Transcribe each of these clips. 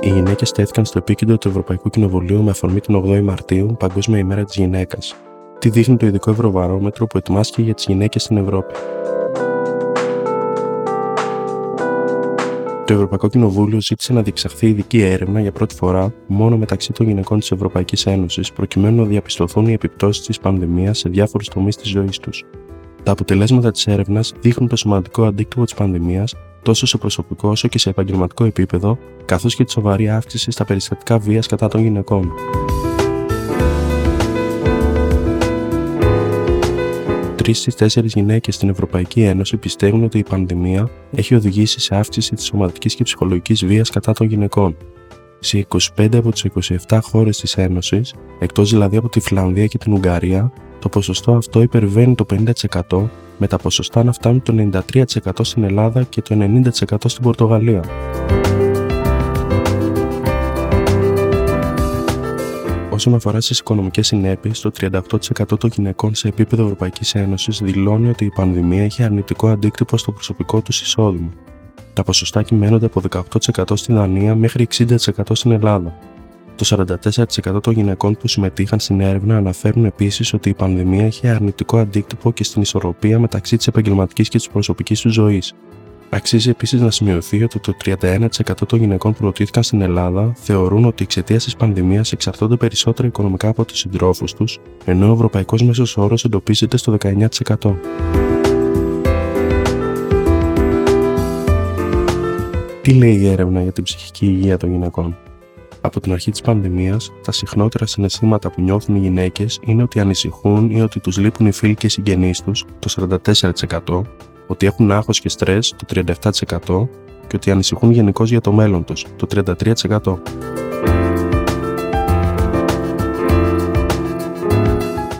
Οι γυναίκες τέθηκαν στο επίκεντρο του Ευρωπαϊκού Κοινοβουλίου με αφορμή την 8η Μαρτίου, Παγκόσμια ημέρα της γυναίκας. Τι δείχνει το ειδικό ευρωβαρόμετρο που ετοιμάστηκε για τις γυναίκες στην Ευρώπη. Το Ευρωπαϊκό Κοινοβούλιο ζήτησε να διεξαχθεί ειδική έρευνα για πρώτη φορά μόνο μεταξύ των γυναικών της Ευρωπαϊκής Ένωσης, προκειμένου να διαπιστωθούν οι επιπτώσεις της πανδημίας σε διάφορους τομείς της ζωής τους. Τα αποτελέσματα της έρευνας δείχνουν το σημαντικό αντίκτυπο της πανδημίας τόσο σε προσωπικό όσο και σε επαγγελματικό επίπεδο, καθώς και τη σοβαρή αύξηση στα περιστατικά βίας κατά των γυναικών. Τρεις στις 4 γυναίκες στην Ευρωπαϊκή Ένωση πιστεύουν ότι η πανδημία έχει οδηγήσει σε αύξηση της σωματικής και ψυχολογικής βίας κατά των γυναικών. Σε 25 από τις 27 χώρες της Ένωσης, εκτός δηλαδή από τη Φινλανδία και την Ουγγαρία, το ποσοστό αυτό υπερβαίνει το 50%, με τα ποσοστά να φτάνουν το 93% στην Ελλάδα και το 90% στην Πορτογαλία. Όσον αφορά στις οικονομικές συνέπειες, το 38% των γυναικών σε επίπεδο Ευρωπαϊκής Ένωσης δηλώνει ότι η πανδημία είχε αρνητικό αντίκτυπο στο προσωπικό τους εισόδημα. Τα ποσοστά κυμαίνονται από 18% στη Δανία μέχρι 60% στην Ελλάδα. Το 44% των γυναικών που συμμετείχαν στην έρευνα αναφέρουν επίσης ότι η πανδημία είχε αρνητικό αντίκτυπο και στην ισορροπία μεταξύ της επαγγελματικής και της προσωπικής του ζωής. Αξίζει επίσης να σημειωθεί ότι το 31% των γυναικών που ρωτήθηκαν στην Ελλάδα θεωρούν ότι εξαιτίας της πανδημίας εξαρτώνται περισσότερο οικονομικά από τους συντρόφους τους, ενώ ο ευρωπαϊκός μέσος όρος εντοπίζεται στο 19%. Τι λέει η έρευνα για την ψυχική υγεία των γυναικών? Από την αρχή της πανδημίας, τα συχνότερα συναισθήματα που νιώθουν οι γυναίκες είναι ότι ανησυχούν ή ότι τους λείπουν οι φίλοι και οι συγγενείς τους, το 44%, ότι έχουν άγχος και στρες, το 37%, και ότι ανησυχούν γενικώς για το μέλλον τους, το 33%.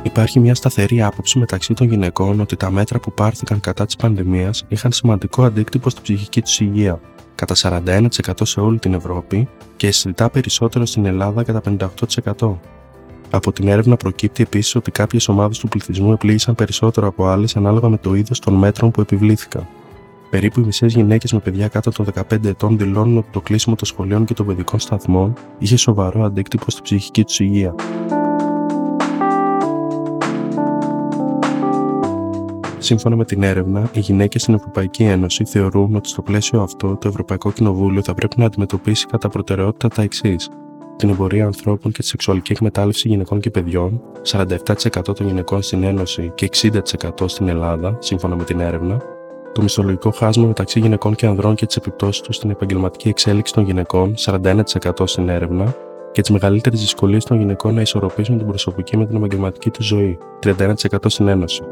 Υπάρχει μια σταθερή άποψη μεταξύ των γυναικών ότι τα μέτρα που πάρθηκαν κατά της πανδημίας είχαν σημαντικό αντίκτυπο στην ψυχική τους υγεία, κατά 41% σε όλη την Ευρώπη και αισθητά περισσότερο στην Ελλάδα κατά 58%. Από την έρευνα προκύπτει επίσης ότι κάποιες ομάδες του πληθυσμού επλήγησαν περισσότερο από άλλες ανάλογα με το είδος των μέτρων που επιβλήθηκαν. Περίπου οι μισές γυναίκες με παιδιά κάτω των 15 ετών δηλώνουν ότι το κλείσιμο των σχολείων και των παιδικών σταθμών είχε σοβαρό αντίκτυπο στην ψυχική τους υγεία. Σύμφωνα με την έρευνα, οι γυναίκες στην Ευρωπαϊκή Ένωση θεωρούν ότι στο πλαίσιο αυτό το Ευρωπαϊκό Κοινοβούλιο θα πρέπει να αντιμετωπίσει κατά προτεραιότητα τα εξής: την εμπορία ανθρώπων και τη σεξουαλική εκμετάλλευση γυναικών και παιδιών, 47% των γυναικών στην Ένωση και 60% στην Ελλάδα, σύμφωνα με την έρευνα, το μισθολογικό χάσμα μεταξύ γυναικών και ανδρών και τις επιπτώσεις του στην επαγγελματική εξέλιξη των γυναικών, 41% στην έρευνα, και τις μεγαλύτερες δυσκολίες των γυναικών να ισορροπήσουν την προσωπική με την επαγγελματική του ζωή, 31% στην Ένωση.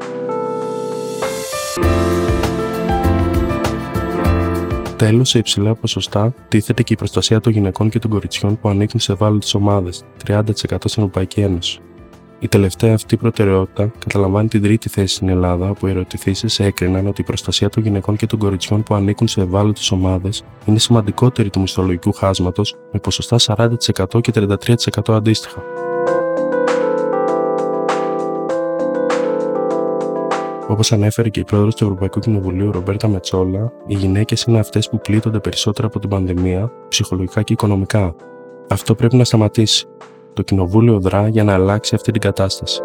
Τέλος, σε υψηλά ποσοστά τίθεται και η προστασία των γυναικών και των κοριτσιών που ανήκουν σε ευάλωτες ομάδες, 30% στην Ευρωπαϊκή Ένωση. Η τελευταία αυτή προτεραιότητα καταλαμβάνει την τρίτη θέση στην Ελλάδα, όπου οι ερωτηθήσεις έκριναν ότι η προστασία των γυναικών και των κοριτσιών που ανήκουν σε ευάλωτες ομάδες είναι σημαντικότερη του μισθολογικού χάσματος, με ποσοστά 40% και 33% αντίστοιχα. Όπως ανέφερε και η πρόεδρος του Ευρωπαϊκού Κοινοβουλίου, Ρομπέρτα Μετσόλα, οι γυναίκες είναι αυτές που πλήττονται περισσότερο από την πανδημία, ψυχολογικά και οικονομικά. Αυτό πρέπει να σταματήσει. Το Κοινοβούλιο δρά για να αλλάξει αυτή την κατάσταση.